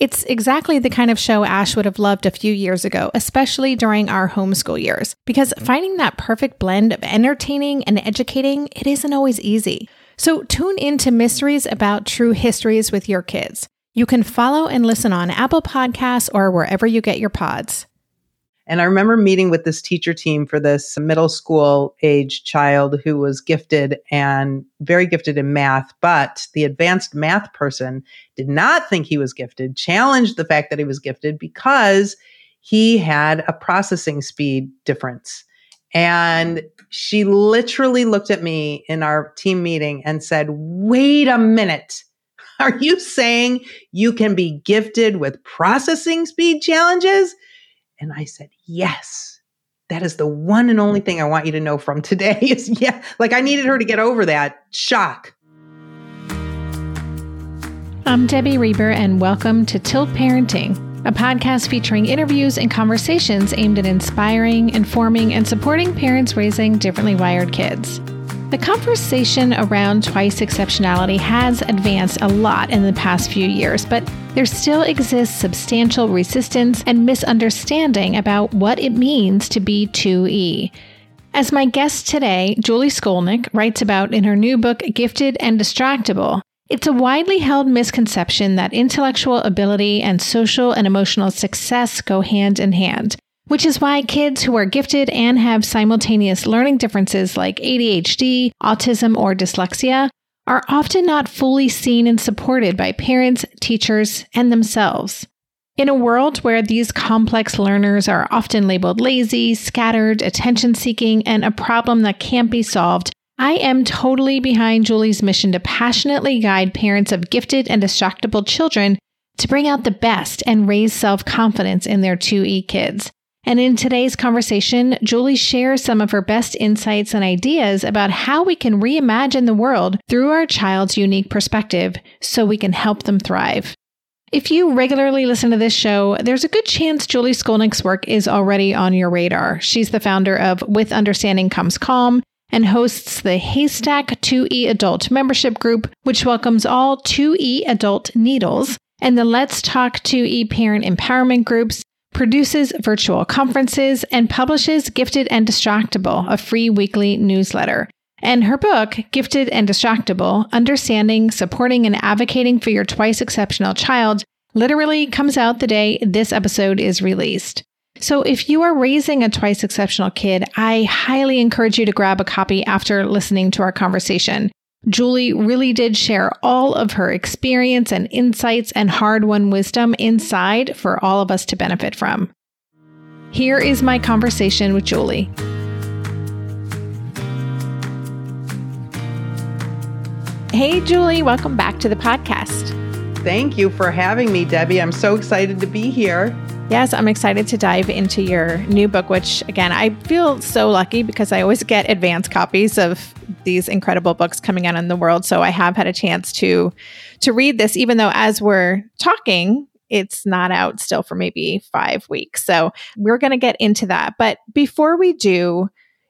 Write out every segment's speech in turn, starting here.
It's exactly the kind of show Ash would have loved a few years ago, especially during our homeschool years, because finding that perfect blend of entertaining and educating, it isn't always easy. So tune in to Mysteries About True Histories with your kids. You can follow and listen on Apple Podcasts or wherever you get your pods. And I remember meeting with this teacher team for this middle school age child who was gifted and very gifted in math, but the advanced math person did not think he was gifted, challenged the fact that he was gifted because he had a processing speed difference. And she literally looked at me in our team meeting and said, "Wait a minute. Are you saying you can be gifted with processing speed challenges?" And I said, "Yes, that is the one and only thing I want you to know from today is yeah." Like I needed her to get over that shock. I'm Debbie Reber, and welcome to Tilt Parenting, a podcast featuring interviews and conversations aimed at inspiring, informing, and supporting parents raising differently wired kids. The conversation around twice exceptionality has advanced a lot in the past few years, but there still exists substantial resistance and misunderstanding about what it means to be 2E. As my guest today, Julie Skolnick, writes about in her new book, Gifted and Distractible, it's a widely held misconception that intellectual ability and social and emotional success go hand in hand, which is why kids who are gifted and have simultaneous learning differences like ADHD, autism, or dyslexia are often not fully seen and supported by parents, teachers, and themselves. In a world where these complex learners are often labeled lazy, scattered, attention-seeking, and a problem that can't be solved, I am totally behind Julie's mission to passionately guide parents of gifted and distractible children to bring out the best and raise self-confidence in their 2E kids. And in today's conversation, Julie shares some of her best insights and ideas about how we can reimagine the world through our child's unique perspective so we can help them thrive. If you regularly listen to this show, there's a good chance Julie Skolnick's work is already on your radar. She's the founder of With Understanding Comes Calm and hosts the Haystack 2E Adult Membership Group, which welcomes all 2E adult needles, and the Let's Talk 2E Parent Empowerment Groups, produces virtual conferences, and publishes Gifted and Distractible, a free weekly newsletter. And her book, Gifted and Distractible, Understanding, Supporting, and Advocating for Your Twice Exceptional Child, literally comes out the day this episode is released. So if you are raising a twice exceptional kid, I highly encourage you to grab a copy after listening to our conversation. Julie really did share all of her experience and insights and hard-won wisdom inside for all of us to benefit from. Here is my conversation with Julie. Hey, Julie, welcome back to the podcast. Thank you for having me, Debbie. I'm so excited to be here. Yes, I'm excited to dive into your new book, which, again, I feel so lucky because I always get advance copies of these incredible books coming out in the world. So I have had a chance to read this, even though as we're talking, it's not out still for maybe 5 weeks. So we're going to get into that. But before we do,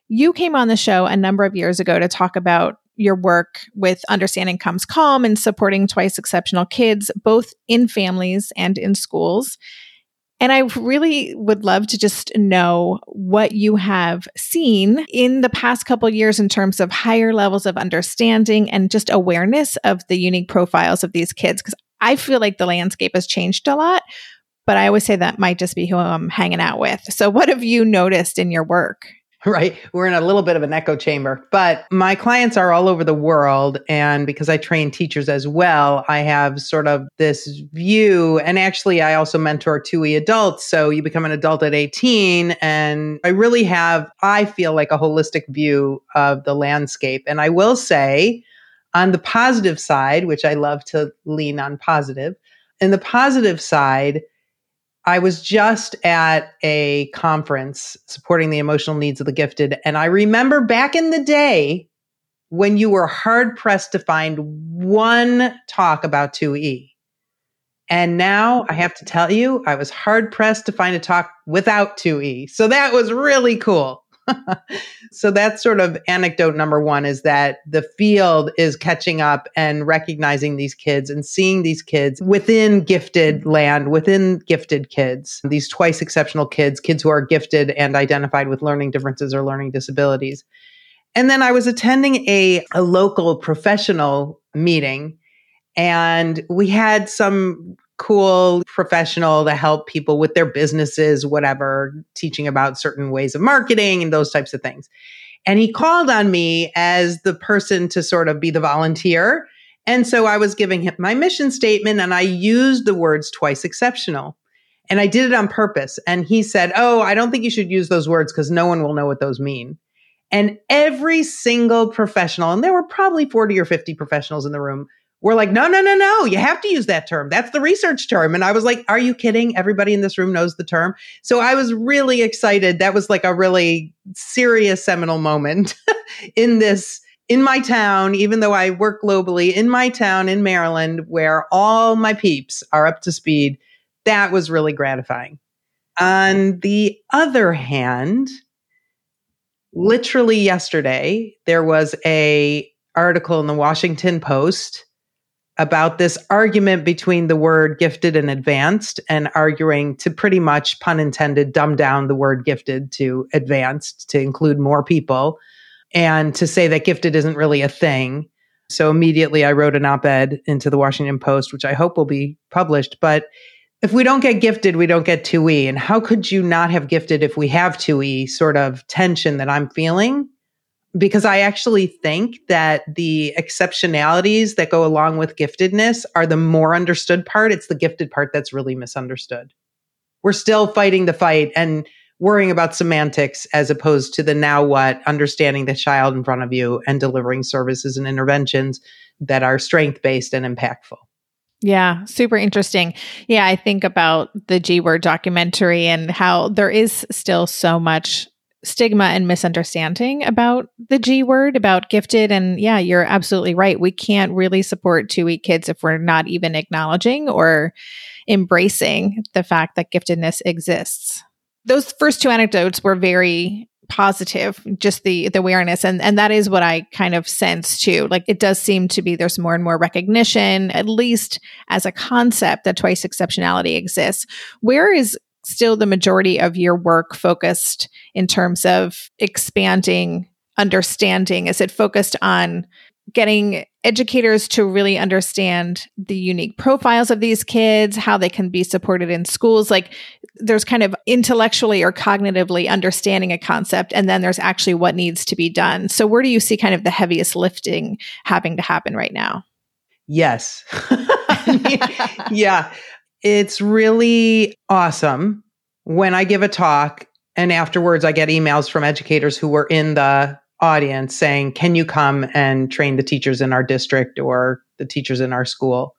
you came on the show a number of years ago to talk about your work with Understanding Comes Calm and supporting twice exceptional kids, both in families and in schools. And I really would love to just know what you have seen in the past couple of years in terms of higher levels of understanding and just awareness of the unique profiles of these kids. Because I feel like the landscape has changed a lot, but I always say that might just be who I'm hanging out with. So what have you noticed in your work? Right. We're in a little bit of an echo chamber, but my clients are all over the world. And because I train teachers as well, I have sort of this view. And actually, I also mentor 2E adults. So you become an adult at 18. And I really have, I feel like a holistic view of the landscape. And I will say on the positive side, which I love to lean on positive, in the positive side, I was just at a conference supporting the emotional needs of the gifted. And I remember back in the day when you were hard pressed to find one talk about 2E. And now I have to tell you, I was hard pressed to find a talk without 2E. So that was really cool. So that's sort of anecdote number one, is that the field is catching up and recognizing these kids and seeing these kids within gifted land, within gifted kids, these twice exceptional kids, kids who are gifted and identified with learning differences or learning disabilities. And then I was attending a local professional meeting, and we had some cool professional to help people with their businesses, whatever, teaching about certain ways of marketing and those types of things. And he called on me as the person to sort of be the volunteer. And so I was giving him my mission statement, and I used the words twice exceptional. And I did it on purpose. And he said, "Oh, I don't think you should use those words because no one will know what those mean." And every single professional, and there were probably 40 or 50 professionals in the room, we're like, no, you have to use that term. That's the research term. And I was like, are you kidding? Everybody in this room knows the term. So I was really excited. That was like a really serious seminal moment in my town, even though I work globally, in my town in Maryland, where all my peeps are up to speed. That was really gratifying. On the other hand, literally yesterday, there was an article in the Washington Post about this argument between the word gifted and advanced, and arguing to pretty much, pun intended, dumb down the word gifted to advanced to include more people and to say that gifted isn't really a thing. So immediately I wrote an op-ed into the Washington Post, which I hope will be published. But if we don't get gifted, we don't get 2E. And how could you not have gifted if we have 2E sort of tension that I'm feeling? Because I actually think that the exceptionalities that go along with giftedness are the more understood part. It's the gifted part that's really misunderstood. We're still fighting the fight and worrying about semantics as opposed to the now what, understanding the child in front of you and delivering services and interventions that are strength-based and impactful. Yeah, super interesting. Yeah, I think about the G Word documentary and how there is still so much stigma and misunderstanding about the G word, about gifted. And yeah, you're absolutely right. We can't really support 2E kids if we're not even acknowledging or embracing the fact that giftedness exists. Those first two anecdotes were very positive, just the awareness. And that is what I kind of sense too. Like, it does seem to be there's more and more recognition, at least as a concept, that twice exceptionality exists. Where is still the majority of your work focused in terms of expanding understanding? Is it focused on getting educators to really understand the unique profiles of these kids, how they can be supported in schools? Like, there's kind of intellectually or cognitively understanding a concept, and then there's actually what needs to be done. So where do you see kind of the heaviest lifting having to happen right now? Yes. Yeah. It's really awesome when I give a talk and afterwards I get emails from educators who were in the audience saying, "Can you come and train the teachers in our district or the teachers in our school?"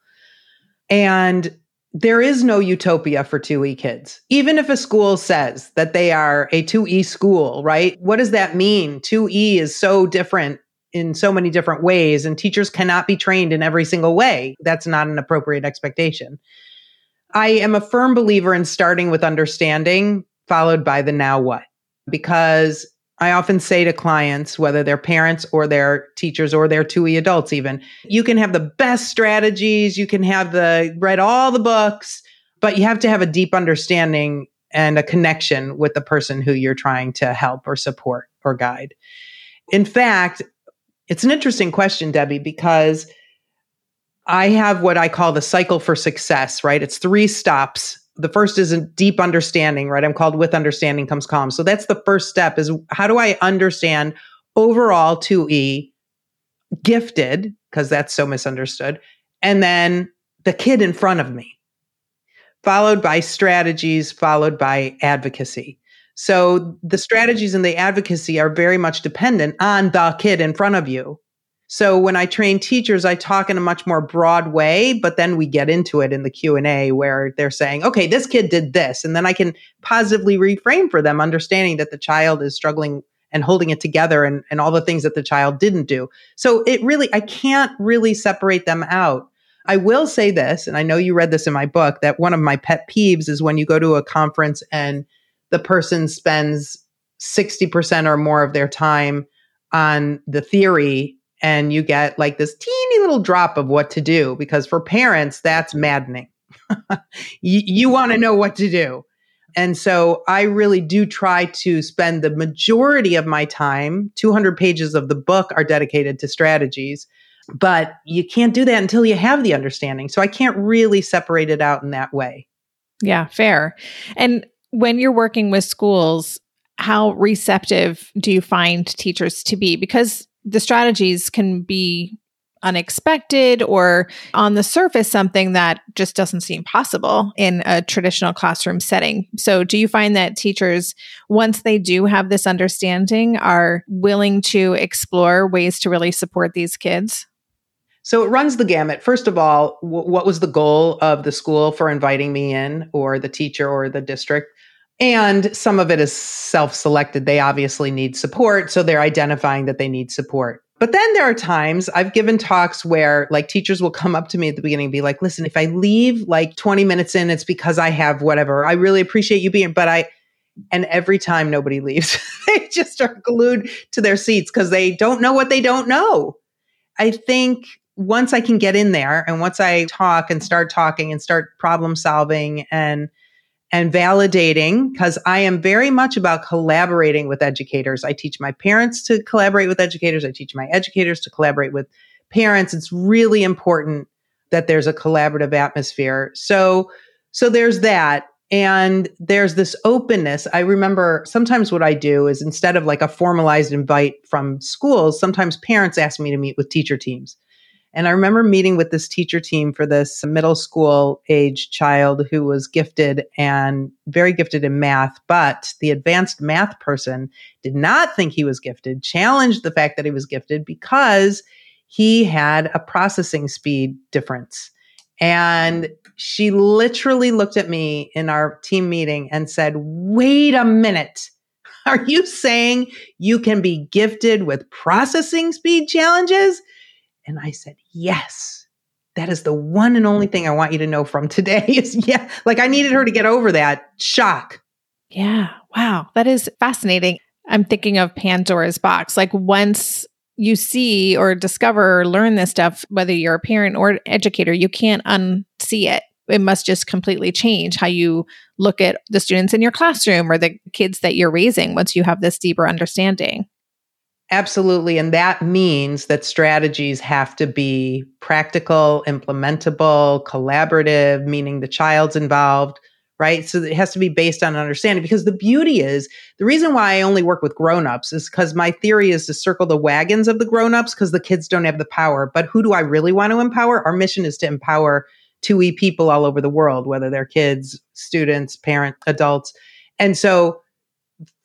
And there is no utopia for 2E kids. Even if a school says that they are a 2E school, right? What does that mean? 2E is so different in so many different ways, and teachers cannot be trained in every single way. That's not an appropriate expectation. I am a firm believer in starting with understanding, followed by the now what, because I often say to clients, whether they're parents or they're teachers or they're 2E adults even, you can have the best strategies, you can have read all the books, but you have to have a deep understanding and a connection with the person who you're trying to help or support or guide. In fact, it's an interesting question, Debbie, because I have what I call the cycle for success, right? It's 3 stops. The first is a deep understanding, right? I'm called With Understanding Comes Calm. So that's the first step, is how do I understand overall 2E, gifted, because that's so misunderstood, and then the kid in front of me, followed by strategies, followed by advocacy. So the strategies and the advocacy are very much dependent on the kid in front of you. So when I train teachers, I talk in a much more broad way, but then we get into it in the Q&A where they're saying, okay, this kid did this. And then I can positively reframe for them, understanding that the child is struggling and holding it together and all the things that the child didn't do. So I can't really separate them out. I will say this, and I know you read this in my book, that one of my pet peeves is when you go to a conference and the person spends 60% or more of their time on the theory, and you get like this teeny little drop of what to do, because for parents, that's maddening. You want to know what to do. And so I really do try to spend the majority of my time, 200 pages of the book are dedicated to strategies, but you can't do that until you have the understanding. So I can't really separate it out in that way. Yeah, fair. And when you're working with schools, how receptive do you find teachers to be? Because the strategies can be unexpected or on the surface, something that just doesn't seem possible in a traditional classroom setting. So do you find that teachers, once they do have this understanding, are willing to explore ways to really support these kids? So it runs the gamut. First of all, what was the goal of the school for inviting me in, or the teacher or the district? And some of it is self-selected. They obviously need support, so they're identifying that they need support. But then there are times I've given talks where like teachers will come up to me at the beginning and be like, listen, if I leave like 20 minutes in, it's because I have whatever. I really appreciate you being, and every time nobody leaves. They just are glued to their seats because they don't know what they don't know. I think once I can get in there and once I talk and start talking and start problem solving and validating, because I am very much about collaborating with educators. I teach my parents to collaborate with educators. I teach my educators to collaborate with parents. It's really important that there's a collaborative atmosphere. So there's that. And there's this openness. I remember sometimes what I do is, instead of like a formalized invite from schools, sometimes parents ask me to meet with teacher teams. And I remember meeting with this teacher team for this middle school age child who was gifted and very gifted in math, but the advanced math person did not think he was gifted, challenged the fact that he was gifted because he had a processing speed difference. And she literally looked at me in our team meeting and said, wait a minute, are you saying you can be gifted with processing speed challenges? And I said, yes, that is the one and only thing I want you to know from today is, yeah, like I needed her to get over that shock. Yeah. Wow. That is fascinating. I'm thinking of Pandora's box. Like once you see or discover or learn this stuff, whether you're a parent or educator, you can't unsee it. It must just completely change how you look at the students in your classroom or the kids that you're raising once you have this deeper understanding. Absolutely. And that means that strategies have to be practical, implementable, collaborative, meaning the child's involved, right? So it has to be based on understanding, because the beauty is, the reason why I only work with grownups is because my theory is to circle the wagons of the grownups, because the kids don't have the power. But who do I really want to empower? Our mission is to empower 2E people all over the world, whether they're kids, students, parents, adults. And so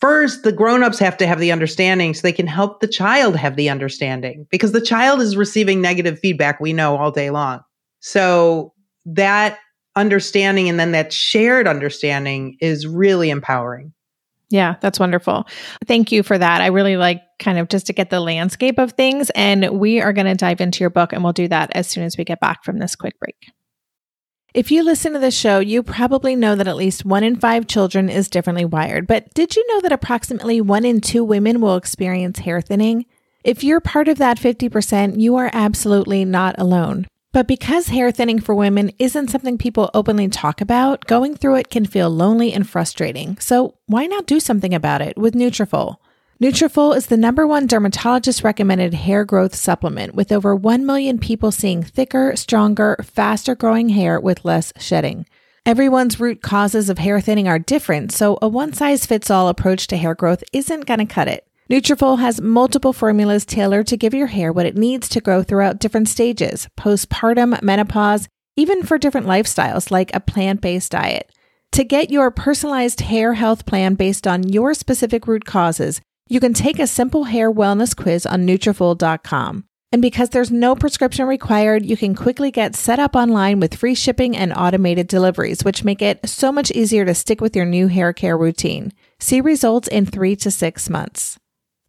first, the grownups have to have the understanding so they can help the child have the understanding, because the child is receiving negative feedback, we know, all day long. So that understanding and then that shared understanding is really empowering. Yeah, that's wonderful. Thank you for that. I really like kind of just to get the landscape of things. And we are going to dive into your book, and we'll do that as soon as we get back from this quick break. If you listen to this show, you probably know that at least 1 in 5 children is differently wired. But did you know that approximately 1 in 2 women will experience hair thinning? If you're part of that 50%, you are absolutely not alone. But because hair thinning for women isn't something people openly talk about, going through it can feel lonely and frustrating. So why not do something about it with Nutrafol? Nutrafol is the #1 dermatologist-recommended hair growth supplement, with over 1 million people seeing thicker, stronger, faster-growing hair with less shedding. Everyone's root causes of hair thinning are different, so a one-size-fits-all approach to hair growth isn't going to cut it. Nutrafol has multiple formulas tailored to give your hair what it needs to grow throughout different stages, postpartum, menopause, even for different lifestyles like a plant-based diet. To get your personalized hair health plan based on your specific root causes, you can take a simple hair wellness quiz on Nutrafol.com. And because there's no prescription required, you can quickly get set up online with free shipping and automated deliveries, which make it so much easier to stick with your new hair care routine. See results in 3 to 6 months.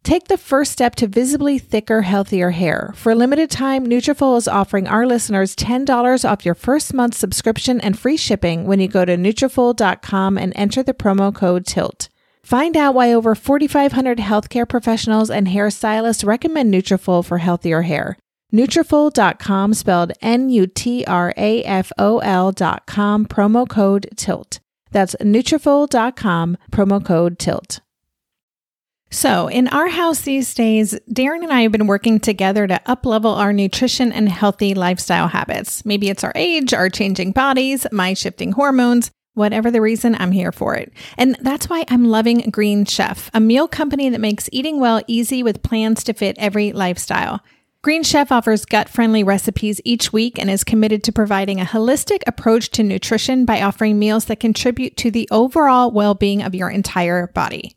Take the first step to visibly thicker, healthier hair. For a limited time, Nutrafol is offering our listeners $10 off your first month's subscription and free shipping when you go to Nutrafol.com and enter the promo code TILT. Find out why over 4,500 healthcare professionals and hairstylists recommend Nutrafol for healthier hair. Nutrafol.com, spelled Nutrafol.com, promo code TILT. That's Nutrafol.com, promo code TILT. So in our house these days, Darren and I have been working together to up-level our nutrition and healthy lifestyle habits. Maybe it's our age, our changing bodies, my shifting hormones. Whatever the reason, I'm here for it. And that's why I'm loving Green Chef, a meal company that makes eating well easy with plans to fit every lifestyle. Green Chef offers gut-friendly recipes each week and is committed to providing a holistic approach to nutrition by offering meals that contribute to the overall well-being of your entire body.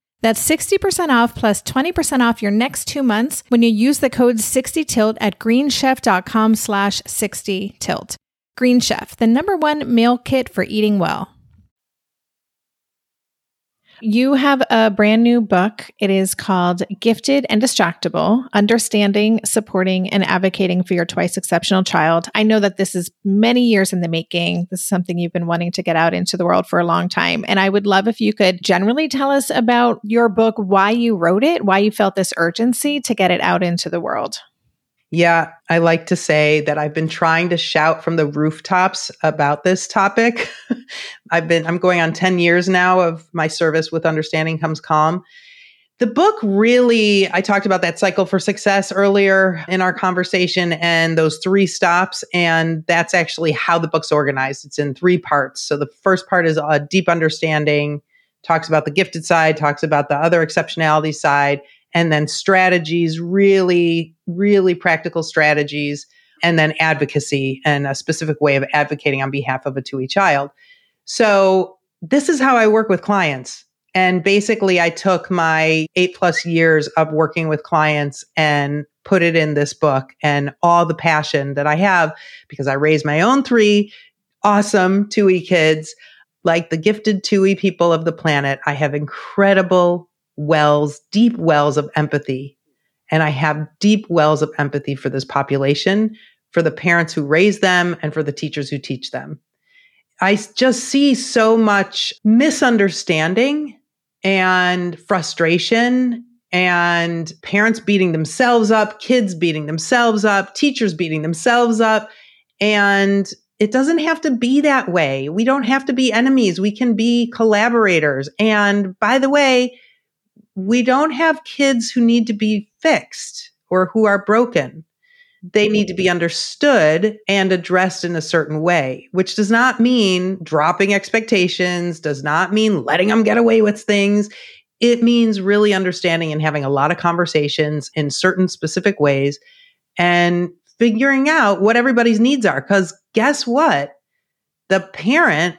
That's 60% off plus 20% off your next 2 months when you use the code 60tilt at greenchef.com/60tilt. Green Chef, the #1 meal kit for eating well. You have a brand new book. It is called Gifted and Distractible: Understanding, Supporting, and Advocating for Your Twice Exceptional Child. I know that this is many years in the making. This is something you've been wanting to get out into the world for a long time. And I would love if you could generally tell us about your book, why you wrote it, why you felt this urgency to get it out into the world. Yeah, I like to say that I've been trying to shout from the rooftops about this topic. I'm going on 10 years now of my service With Understanding Comes Calm. The book really, I talked about that cycle for success earlier in our conversation and those 3 stops. And that's actually how the book's organized. It's in 3 parts. So the first part is a deep understanding, talks about the gifted side, talks about the other exceptionality side, and then strategies, really, really practical strategies, and then advocacy and a specific way of advocating on behalf of a 2E child. So this is how I work with clients. And basically, I took my 8+ years of working with clients and put it in this book, and all the passion that I have because I raised my own 3 awesome 2E kids, like the gifted 2E people of the planet. I have incredible wells, deep wells of empathy. And I have deep wells of empathy for this population, for the parents who raise them, and for the teachers who teach them. I just see so much misunderstanding and frustration and parents beating themselves up, kids beating themselves up, teachers beating themselves up. And it doesn't have to be that way. We don't have to be enemies. We can be collaborators. And by the way, we don't have kids who need to be fixed or who are broken. They need to be understood and addressed in a certain way, which does not mean dropping expectations, does not mean letting them get away with things. It means really understanding and having a lot of conversations in certain specific ways and figuring out what everybody's needs are. Because guess what? The parent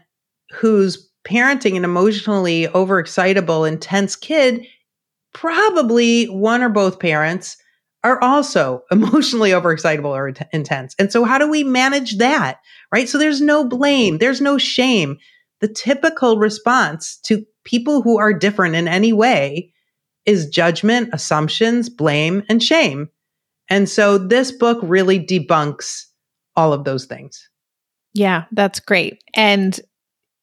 who's parenting an emotionally overexcitable, intense kid, probably one or both parents are also emotionally overexcitable or intense. And so how do we manage that, right? So there's no blame. There's no shame. The typical response to people who are different in any way is judgment, assumptions, blame, and shame. And so this book really debunks all of those things. Yeah, that's great. And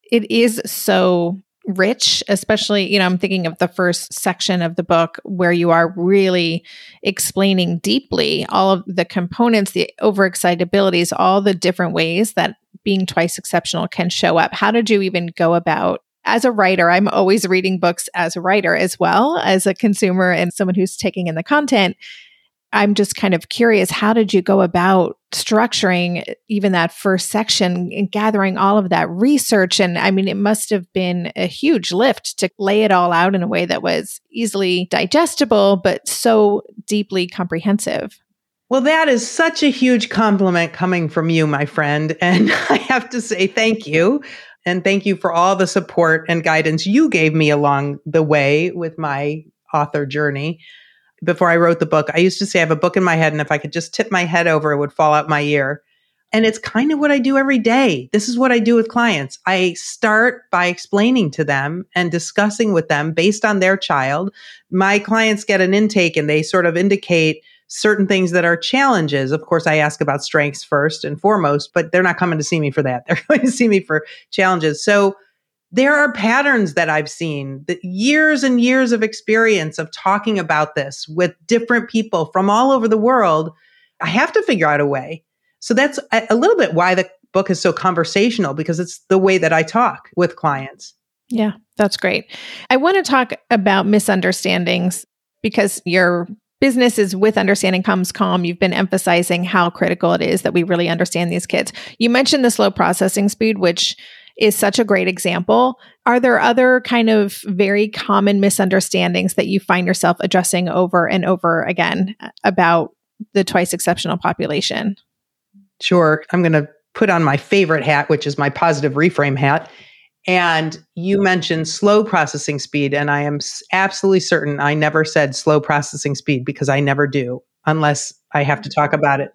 it is so rich, especially, I'm thinking of the first section of the book where you are really explaining deeply all of the components, the overexcitabilities, all the different ways that being twice exceptional can show up. How did you even go about, as a writer, I'm always reading books as a writer as well as a consumer and someone who's taking in the content. I'm just kind of curious, how did you go about structuring even that first section and gathering all of that research? And I mean, it must have been a huge lift to lay it all out in a way that was easily digestible, but so deeply comprehensive. Well, that is such a huge compliment coming from you, my friend. And I have to say thank you. And thank you for all the support and guidance you gave me along the way with my author journey. Before I wrote the book, I used to say I have a book in my head, and if I could just tip my head over, it would fall out my ear. And it's kind of what I do every day. This is what I do with clients. I start by explaining to them and discussing with them based on their child. My clients get an intake and they sort of indicate certain things that are challenges. Of course, I ask about strengths first and foremost, but they're not coming to see me for that. They're going to see me for challenges. So there are patterns that I've seen, that years and years of experience of talking about this with different people from all over the world. I have to figure out a way. So that's a little bit why the book is so conversational, because it's the way that I talk with clients. Yeah, that's great. I want to talk about misunderstandings because your business is With Understanding Comes Calm. You've been emphasizing how critical it is that we really understand these kids. You mentioned the slow processing speed, which is such a great example. Are there other kind of very common misunderstandings that you find yourself addressing over and over again about the twice exceptional population? Sure. I'm going to put on my favorite hat, which is my positive reframe hat. And you mentioned slow processing speed, and I am absolutely certain I never said slow processing speed because I never do, unless I have to talk about it.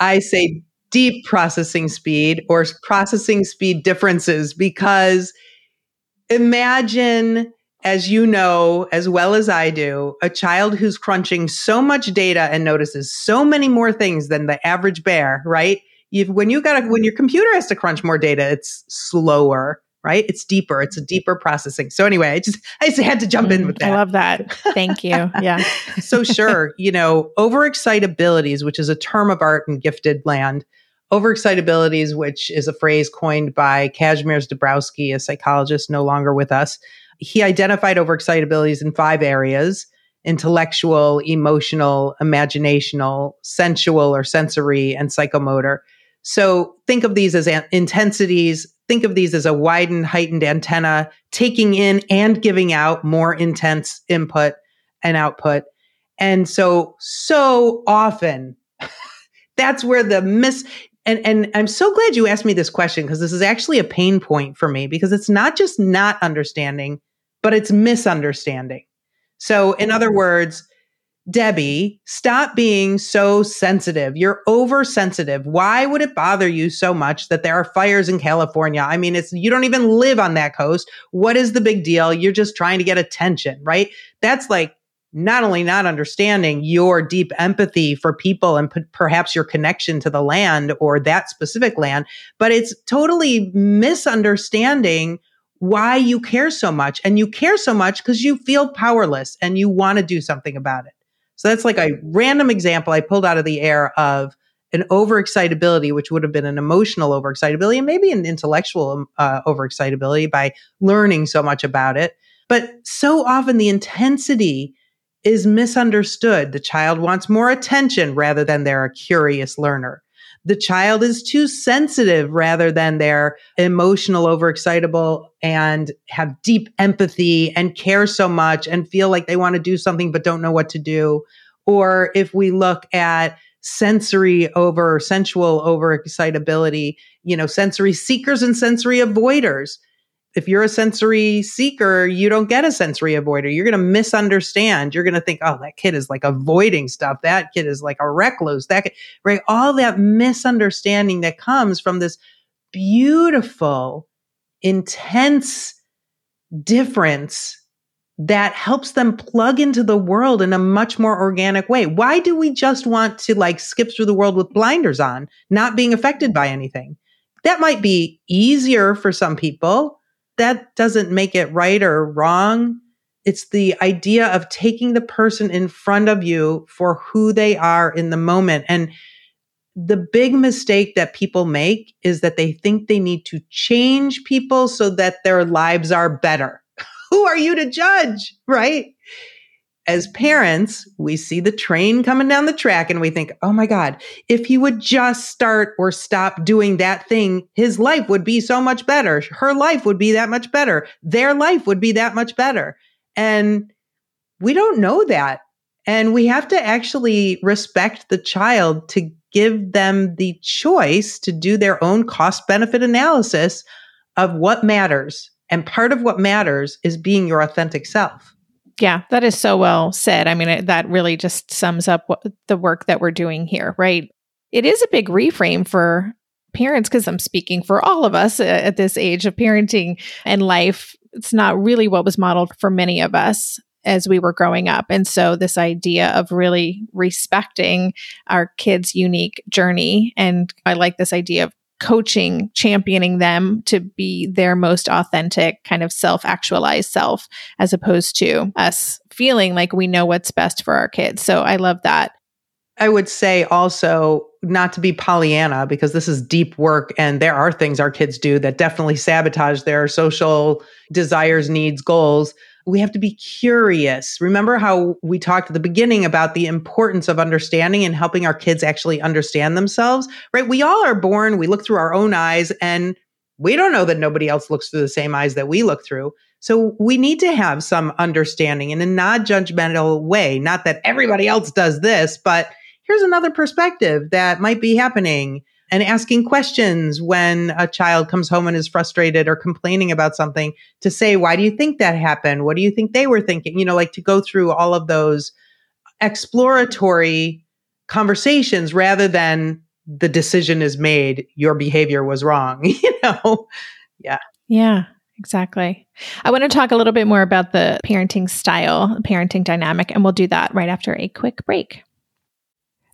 I say deep processing speed or processing speed differences, because imagine, as you know, as well as I do, a child who's crunching so much data and notices so many more things than the average bear, right? When your computer has to crunch more data, it's slower, right? It's deeper. It's a deeper processing. So anyway, I just had to jump in with that. I love that. Thank you. Yeah. So sure, overexcitabilities, which is a term of art in gifted land, overexcitabilities, which is a phrase coined by Kazimierz Dabrowski, a psychologist no longer with us. He identified overexcitabilities in 5 areas: intellectual, emotional, imaginational, sensual or sensory, and psychomotor. So think of these as intensities. Think of these as a widened, heightened antenna, taking in and giving out more intense input and output. And so often, that's where the and I'm so glad you asked me this question, because this is actually a pain point for me, because it's not just not understanding, but it's misunderstanding. So in other words, Debbie, stop being so sensitive. You're oversensitive. Why would it bother you so much that there are fires in California? I mean, you don't even live on that coast. What is the big deal? You're just trying to get attention, right? That's like not only not understanding your deep empathy for people and perhaps your connection to the land or that specific land, but it's totally misunderstanding why you care so much. And you care so much because you feel powerless and you want to do something about it. So that's like a random example I pulled out of the air of an overexcitability, which would have been an emotional overexcitability and maybe an intellectual overexcitability by learning so much about it. But so often the intensity is misunderstood. The child wants more attention rather than they're a curious learner. The child is too sensitive rather than they're emotional, overexcitable, and have deep empathy and care so much and feel like they want to do something but don't know what to do. Or if we look at sensory over sensual overexcitability, you know, sensory seekers and sensory avoiders. If you're a sensory seeker, you don't get a sensory avoider. You're going to misunderstand. You're going to think, oh, that kid is like avoiding stuff. That kid is like a recluse. That kid, right? All that misunderstanding that comes from this beautiful, intense difference that helps them plug into the world in a much more organic way. Why do we just want to like skip through the world with blinders on, not being affected by anything? That might be easier for some people. That doesn't make it right or wrong. It's the idea of taking the person in front of you for who they are in the moment. And the big mistake that people make is that they think they need to change people so that their lives are better. Who are you to judge, right? As parents, we see the train coming down the track and we think, oh my God, if he would just start or stop doing that thing, his life would be so much better. Her life would be that much better. Their life would be that much better. And we don't know that. And we have to actually respect the child to give them the choice to do their own cost-benefit analysis of what matters. And part of what matters is being your authentic self. Yeah, that is so well said. I mean, that really just sums up the work that we're doing here, right? It is a big reframe for parents, because I'm speaking for all of us at this age of parenting and life. It's not really what was modeled for many of us as we were growing up. And so this idea of really respecting our kids' unique journey, and I like this idea of coaching, championing them to be their most authentic kind of self-actualized self, as opposed to us feeling like we know what's best for our kids. So I love that. I would say also not to be Pollyanna, because this is deep work and there are things our kids do that definitely sabotage their social desires, needs, goals. We have to be curious. Remember how we talked at the beginning about the importance of understanding and helping our kids actually understand themselves, right? We all are born, we look through our own eyes, and we don't know that nobody else looks through the same eyes that we look through. So we need to have some understanding in a non-judgmental way. Not that everybody else does this, but here's another perspective that might be happening. And asking questions when a child comes home and is frustrated or complaining about something, to say, why do you think that happened? What do you think they were thinking? You know, like to go through all of those exploratory conversations rather than the decision is made, your behavior was wrong, you know? Yeah. Yeah. Exactly. I want to talk a little bit more about the parenting style, parenting dynamic, and we'll do that right after a quick break.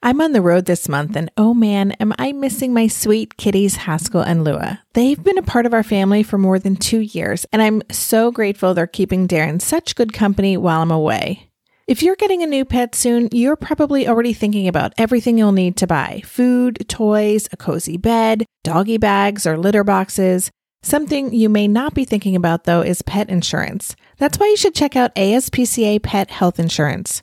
I'm on the road this month, and oh man, am I missing my sweet kitties, Haskell and Lua. They've been a part of our family for more than 2 years, and I'm so grateful they're keeping Darren such good company while I'm away. If you're getting a new pet soon, you're probably already thinking about everything you'll need to buy: food, toys, a cozy bed, doggy bags or litter boxes. Something you may not be thinking about, though, is pet insurance. That's why you should check out ASPCA Pet Health Insurance.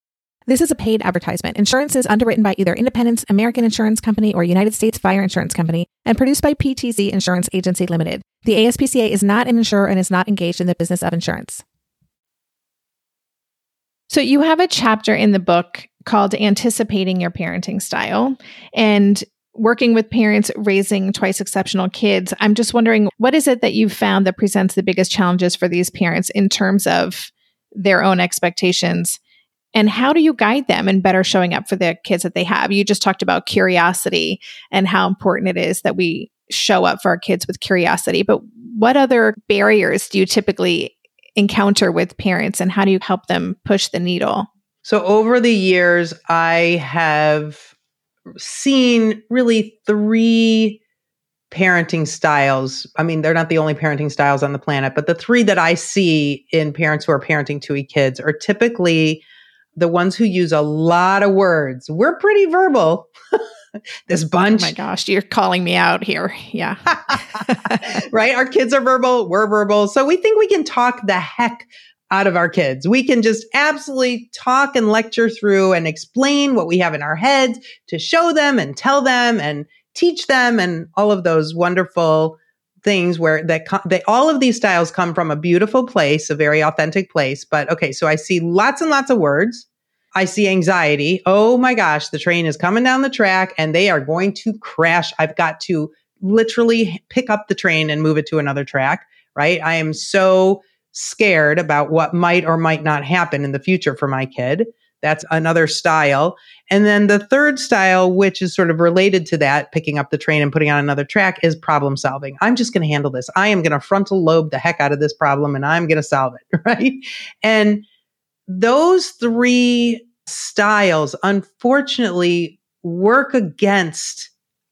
This is a paid advertisement. Insurance is underwritten by either Independence American Insurance Company or United States Fire Insurance Company and produced by PTC Insurance Agency Limited. The ASPCA is not an insurer and is not engaged in the business of insurance. So you have a chapter in the book called Anticipating Your Parenting Style and working with parents raising twice exceptional kids. I'm just wondering, what is it that you've found that presents the biggest challenges for these parents in terms of their own expectations? And how do you guide them in better showing up for the kids that they have? You just talked about curiosity and how important it is that we show up for our kids with curiosity. But what other barriers do you typically encounter with parents, and how do you help them push the needle? So over the years, I have seen really three parenting styles. I mean, they're not the only parenting styles on the planet, but the three that I see in parents who are parenting 2E kids are typically the ones who use a lot of words. We're pretty verbal, this bunch. Oh my gosh, you're calling me out here. Yeah. Right? Our kids are verbal. We're verbal. So we think we can talk the heck out of our kids. We can just absolutely talk and lecture through and explain what we have in our heads to show them and tell them and teach them and all of those wonderful things where all of these styles come from a beautiful place, a very authentic place. But okay, so I see lots and lots of words. I see anxiety. Oh my gosh, the train is coming down the track and they are going to crash. I've got to literally pick up the train and move it to another track, right? I am so scared about what might or might not happen in the future for my kid. That's another style. And then the third style, which is sort of related to that, picking up the train and putting on another track, is problem solving. I'm just going to handle this. I am going to frontal lobe the heck out of this problem and I'm going to solve it, right? And those three styles, unfortunately, work against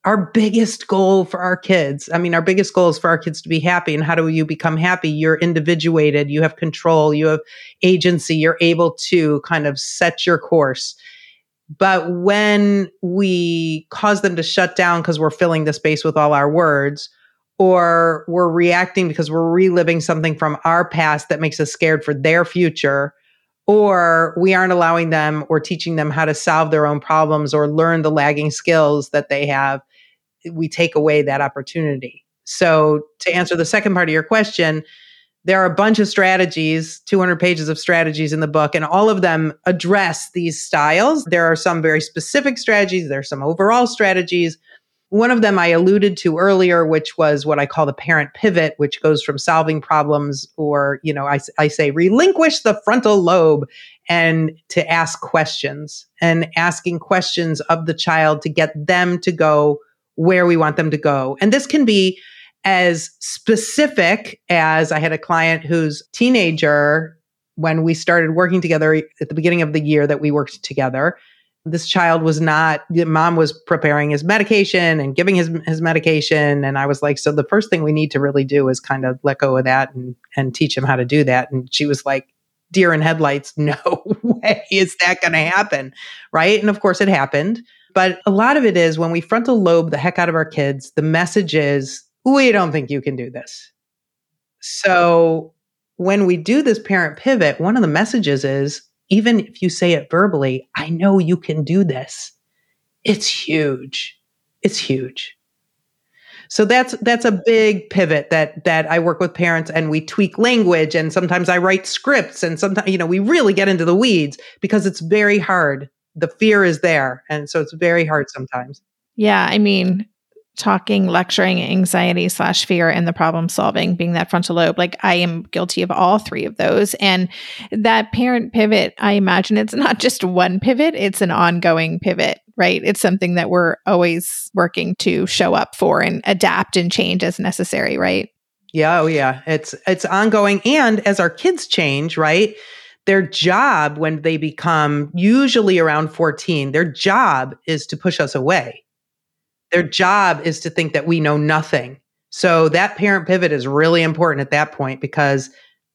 our biggest goal for our kids. I mean, our biggest goal is for our kids to be happy. And how do you become happy? You're individuated. You have control. You have agency. You're able to kind of set your course. But when we cause them to shut down because we're filling the space with all our words, or we're reacting because we're reliving something from our past that makes us scared for their future, or we aren't allowing them or teaching them how to solve their own problems or learn the lagging skills that they have, we take away that opportunity. So to answer the second part of your question, there are a bunch of strategies, 200 pages of strategies in the book, and all of them address these styles. There are some very specific strategies. There are some overall strategies. One of them I alluded to earlier, which was what I call the parent pivot, which goes from solving problems, or, you know, I say relinquish the frontal lobe, and to ask questions, and asking questions of the child to get them to go where we want them to go. And this can be as specific as, I had a client whose teenager, when we started working together at the beginning of the year that we worked together, this child was not, the mom was preparing his medication and giving his medication. And I was like, so the first thing we need to really do is kind of let go of that and teach him how to do that. And she was like, deer in headlights, no way is that going to happen, right? And of course it happened. But a lot of it is when we frontal lobe the heck out of our kids, the message is, we don't think you can do this. So when we do this parent pivot, one of the messages is, even if you say it verbally, I know you can do this. It's huge. It's huge. So that's a big pivot that I work with parents, and we tweak language, and sometimes I write scripts, and sometimes, we really get into the weeds because it's very hard. The fear is there. And so it's very hard sometimes. Yeah. I mean, talking, lecturing, anxiety/fear, and the problem solving being that frontal lobe. Like, I am guilty of all three of those. And that parent pivot, I imagine it's not just one pivot, it's an ongoing pivot, right? It's something that we're always working to show up for and adapt and change as necessary, right? Yeah. Oh yeah. It's ongoing. And as our kids change, right? Their job when they become usually around 14, their job is to push us away. Their job is to think that we know nothing. So that parent pivot is really important at that point, because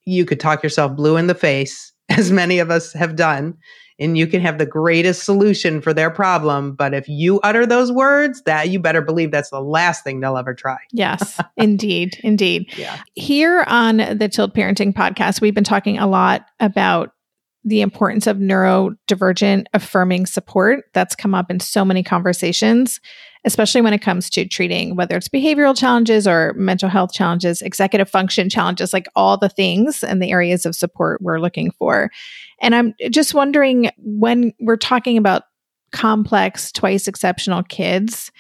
you could talk yourself blue in the face, as many of us have done, and you can have the greatest solution for their problem. But if you utter those words, that you better believe that's the last thing they'll ever try. Yes, indeed. Indeed. Yeah. Here on the Tilt Parenting podcast, we've been talking a lot about the importance of neurodivergent affirming support. That's come up in so many conversations, especially when it comes to treating, whether it's behavioral challenges or mental health challenges, executive function challenges, like all the things and the areas of support we're looking for. And I'm just wondering, when we're talking about complex, twice exceptional kids,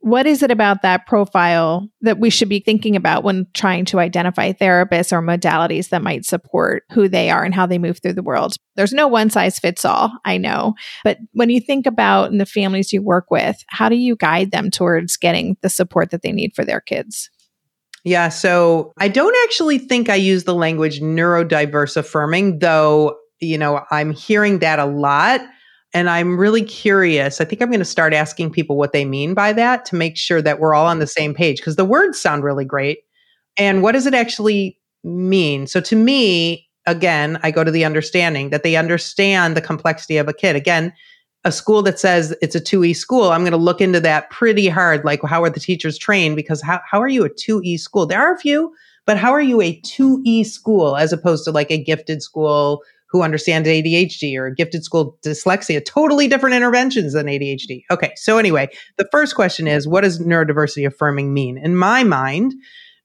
what is it about that profile that we should be thinking about when trying to identify therapists or modalities that might support who they are and how they move through the world? There's no one size fits all, I know. But when you think about in the families you work with, how do you guide them towards getting the support that they need for their kids? Yeah, so I don't actually think I use the language neurodiverse affirming, though, I'm hearing that a lot. And I'm really curious. I think I'm going to start asking people what they mean by that to make sure that we're all on the same page, because the words sound really great. And what does it actually mean? So to me, again, I go to the understanding that they understand the complexity of a kid. Again, a school that says it's a 2E school, I'm going to look into that pretty hard. Like, how are the teachers trained? Because how are you a 2E school? There are a few, but how are you a 2E school as opposed to like a gifted school who understands ADHD, or a gifted school dyslexia? Totally different interventions than ADHD. Okay, so anyway, the first question is, what does neurodiversity affirming mean? In my mind,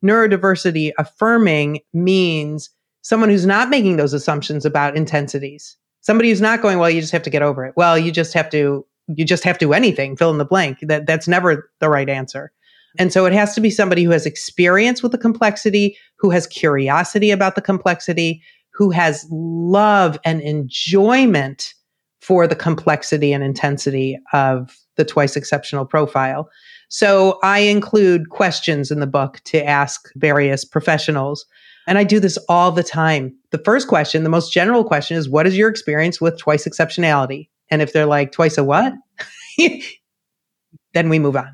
neurodiversity affirming means someone who's not making those assumptions about intensities. Somebody who's not going, well, you just have to get over it. Well, you just have to anything, fill in the blank. That's never the right answer. And so it has to be somebody who has experience with the complexity, who has curiosity about the complexity, who has love and enjoyment for the complexity and intensity of the twice exceptional profile. So I include questions in the book to ask various professionals. And I do this all the time. The first question, the most general question, is, what is your experience with twice exceptionality? And if they're like, twice a what? Then we move on.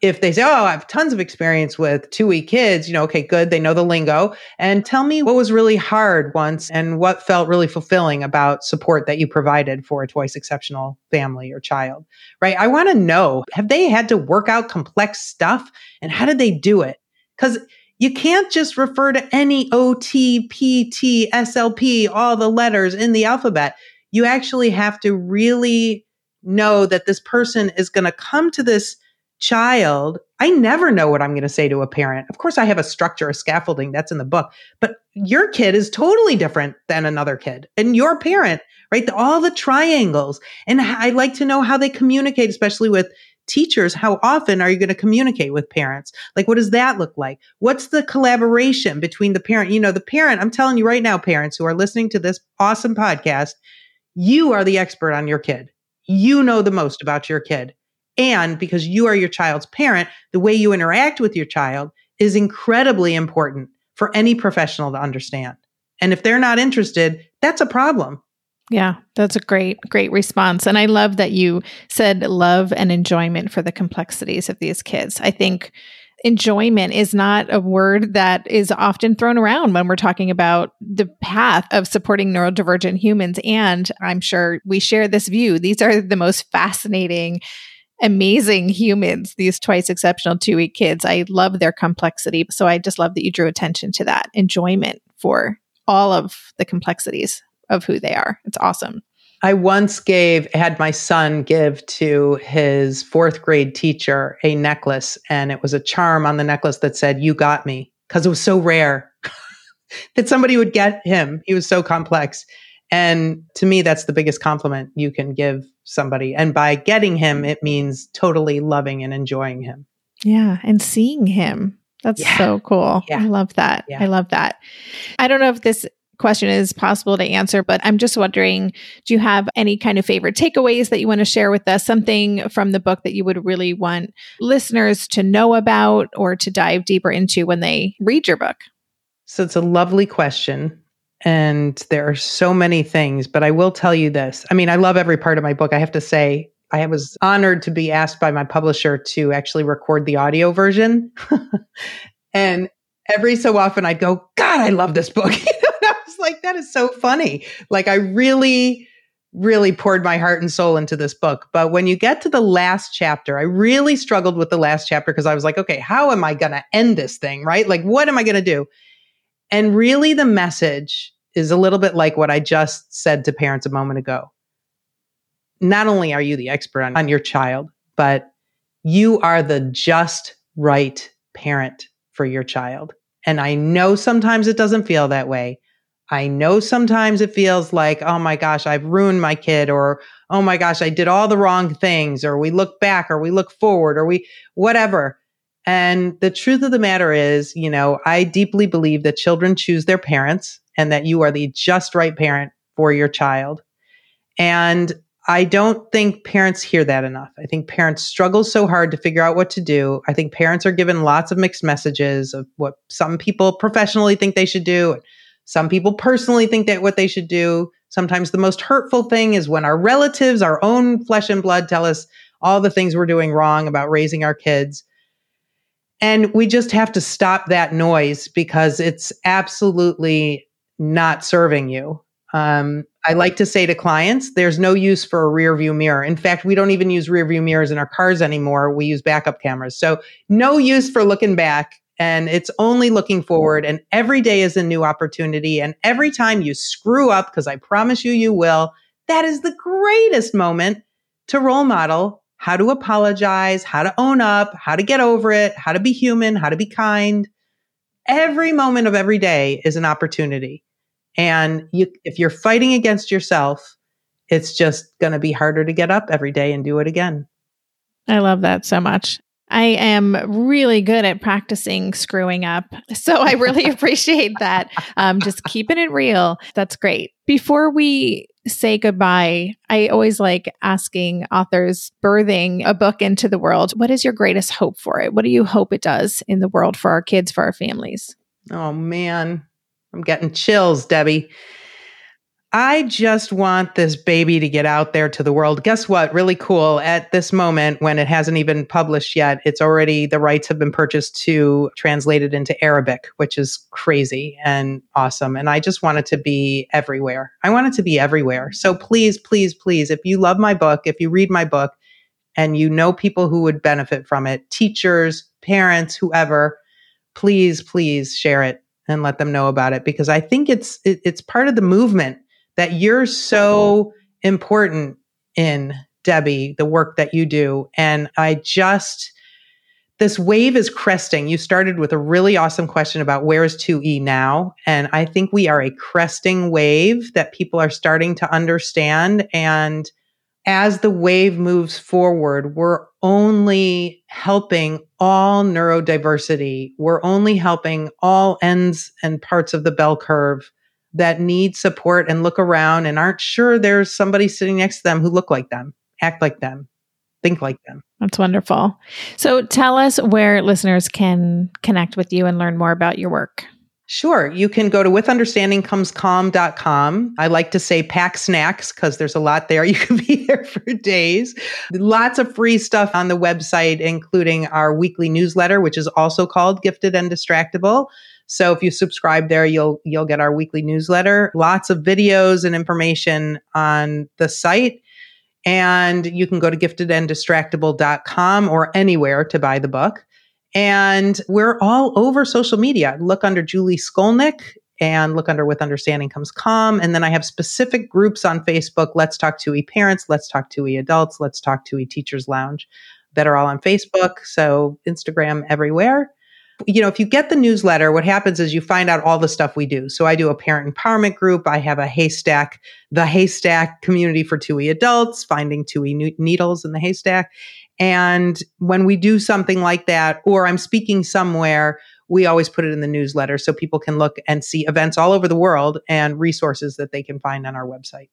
If they say, oh, I have tons of experience with 2E kids, okay, good. They know the lingo. And tell me what was really hard once and what felt really fulfilling about support that you provided for a twice exceptional family or child, right? I want to know, have they had to work out complex stuff, and how did they do it? Because you can't just refer to any OT, PT, SLP, all the letters in the alphabet. You actually have to really know that this person is going to come to this child. I never know what I'm going to say to a parent. Of course, I have a structure, a scaffolding that's in the book, but your kid is totally different than another kid and your parent, right? All the triangles. And I like to know how they communicate, especially with teachers. How often are you going to communicate with parents? Like, what does that look like? What's the collaboration between the parent? The parent, I'm telling you right now, parents who are listening to this awesome podcast, you are the expert on your kid. You know the most about your kid. And because you are your child's parent, the way you interact with your child is incredibly important for any professional to understand. And if they're not interested, that's a problem. Yeah, that's a great, great response. And I love that you said love and enjoyment for the complexities of these kids. I think enjoyment is not a word that is often thrown around when we're talking about the path of supporting neurodivergent humans. And I'm sure we share this view. These are the most fascinating, amazing humans, these twice exceptional 2E kids. I love their complexity. So I just love that you drew attention to that enjoyment for all of the complexities of who they are. It's awesome. I once had my son give to his fourth grade teacher a necklace, and it was a charm on the necklace that said, "You got me," because it was so rare that somebody would get him. He was so complex. And to me, that's the biggest compliment you can give somebody. And by getting him, it means totally loving and enjoying him. Yeah. And seeing him. That's so cool. Yeah. I love that. Yeah. I love that. I don't know if this question is possible to answer, but I'm just wondering, do you have any kind of favorite takeaways that you want to share with us? Something from the book that you would really want listeners to know about or to dive deeper into when they read your book? So it's a lovely question. And there are so many things, but I will tell you this. I mean, I love every part of my book. I have to say, I was honored to be asked by my publisher to actually record the audio version. And every so often I'd go, "God, I love this book." I was like, that is so funny. Like, I really, really poured my heart and soul into this book. But when you get to the last chapter, I really struggled with the last chapter because I was like, okay, how am I going to end this thing, right? Like, what am I going to do? And really the message is a little bit like what I just said to parents a moment ago. Not only are you the expert on your child, but you are the just right parent for your child. And I know sometimes it doesn't feel that way. I know sometimes it feels like, oh my gosh, I've ruined my kid, or oh my gosh, I did all the wrong things, or we look back, or we look forward, or we whatever. And the truth of the matter is, you know, I deeply believe that children choose their parents and that you are the just right parent for your child. And I don't think parents hear that enough. I think parents struggle so hard to figure out what to do. I think parents are given lots of mixed messages of what some people professionally think they should do. Some people personally think that what they should do. Sometimes the most hurtful thing is when our relatives, our own flesh and blood, tell us all the things we're doing wrong about raising our kids. And we just have to stop that noise because it's absolutely not serving you. I like to say to clients, there's no use for a rear view mirror. In fact, we don't even use rear view mirrors in our cars anymore. We use backup cameras. So no use for looking back, and it's only looking forward. And every day is a new opportunity. And every time you screw up, because I promise you, you will, that is the greatest moment to role model how to apologize, how to own up, how to get over it, how to be human, how to be kind. Every moment of every day is an opportunity. And if you're fighting against yourself, it's just going to be harder to get up every day and do it again. I love that so much. I am really good at practicing screwing up. So I really appreciate that. Just keeping it real. That's great. Before we say goodbye, I always like asking authors birthing a book into the world, what is your greatest hope for it? What do you hope it does in the world for our kids, for our families? Oh man, I'm getting chills, Debbie. I just want this baby to get out there to the world. Guess what? Really cool. At this moment, when it hasn't even published yet, it's already, the rights have been purchased to translate it into Arabic, which is crazy and awesome. And I just want it to be everywhere. I want it to be everywhere. So please, please, please, if you love my book, if you read my book and you know people who would benefit from it, teachers, parents, whoever, please, please share it and let them know about it. Because I think it's part of the movement that you're so important in, Debbie, the work that you do. And this wave is cresting. You started with a really awesome question about where is 2E now? And I think we are a cresting wave that people are starting to understand. And as the wave moves forward, we're only helping all neurodiversity. We're only helping all ends and parts of the bell curve that need support and look around and aren't sure there's somebody sitting next to them who look like them, act like them, think like them. That's wonderful. So tell us where listeners can connect with you and learn more about your work. Sure. You can go to withunderstandingcomescalm.com. I like to say pack snacks because there's a lot there. You can be there for days. Lots of free stuff on the website, including our weekly newsletter, which is also called Gifted and Distractible. So if you subscribe there, you'll get our weekly newsletter, lots of videos and information on the site. And you can go to giftedanddistractible.com or anywhere to buy the book. And we're all over social media. Look under Julie Skolnick and look under With Understanding Comes Calm. And then I have specific groups on Facebook, Let's Talk 2E Parents, Let's Talk 2E Adults, Let's Talk 2E Teachers Lounge, that are all on Facebook. So Instagram, everywhere. You know, if you get the newsletter, what happens is you find out all the stuff we do. So I do a parent empowerment group. I have a Haystack, the Haystack community for 2E adults, finding 2E needles in the haystack. And when we do something like that, or I'm speaking somewhere, we always put it in the newsletter so people can look and see events all over the world and resources that they can find on our website.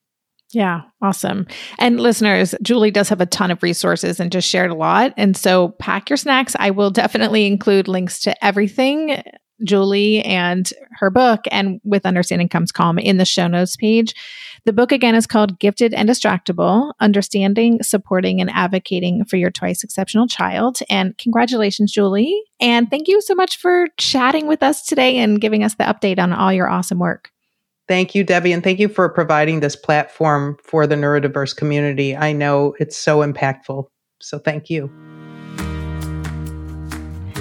Yeah, awesome. And listeners, Julie does have a ton of resources and just shared a lot. And so pack your snacks. I will definitely include links to everything, Julie and her book, and With Understanding Comes Calm, in the show notes page. The book, again, is called Gifted and Distractible, Understanding, Supporting, and Advocating for Your Twice Exceptional Child. And congratulations, Julie. And thank you so much for chatting with us today and giving us the update on all your awesome work. Thank you, Debbie. And thank you for providing this platform for the neurodiverse community. I know it's so impactful. So thank you.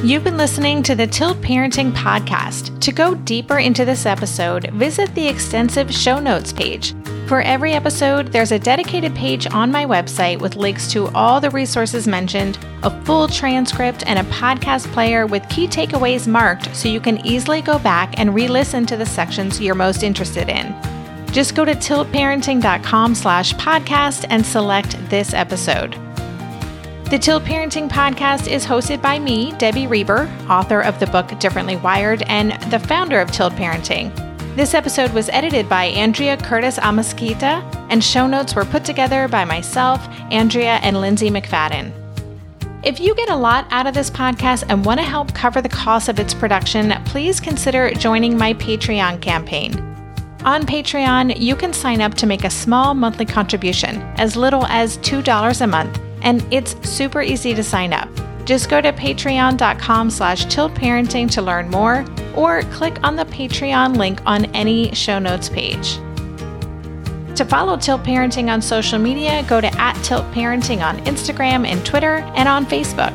You've been listening to the Tilt Parenting Podcast. To go deeper into this episode, visit the extensive show notes page. For every episode, there's a dedicated page on my website with links to all the resources mentioned, a full transcript, and a podcast player with key takeaways marked so you can easily go back and re-listen to the sections you're most interested in. Just go to tiltparenting.com/podcast and select this episode. The Tilt Parenting Podcast is hosted by me, Debbie Reber, author of the book Differently Wired and the founder of Tilt Parenting. This episode was edited by Andrea Curtis Amasquita, and show notes were put together by myself, Andrea, and Lindsay McFadden. If you get a lot out of this podcast and want to help cover the cost of its production, please consider joining my Patreon campaign. On Patreon, you can sign up to make a small monthly contribution, as little as $2 a month, and it's super easy to sign up. Just go to patreon.com/tiltparenting to learn more, or click on the Patreon link on any show notes page. To follow Tilt Parenting on social media, go to @tiltparenting on Instagram and Twitter and on Facebook.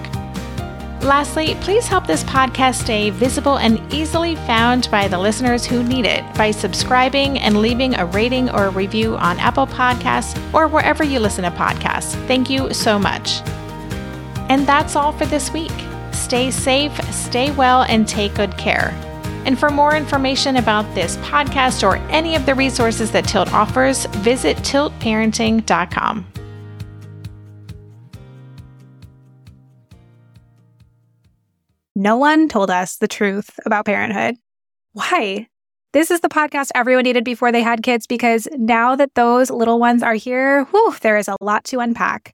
Lastly, please help this podcast stay visible and easily found by the listeners who need it by subscribing and leaving a rating or a review on Apple Podcasts or wherever you listen to podcasts. Thank you so much. And that's all for this week. Stay safe, stay well, and take good care. And for more information about this podcast or any of the resources that Tilt offers, visit tiltparenting.com. No one told us the truth about parenthood. Why? This is the podcast everyone needed before they had kids, because now that those little ones are here, there is a lot to unpack.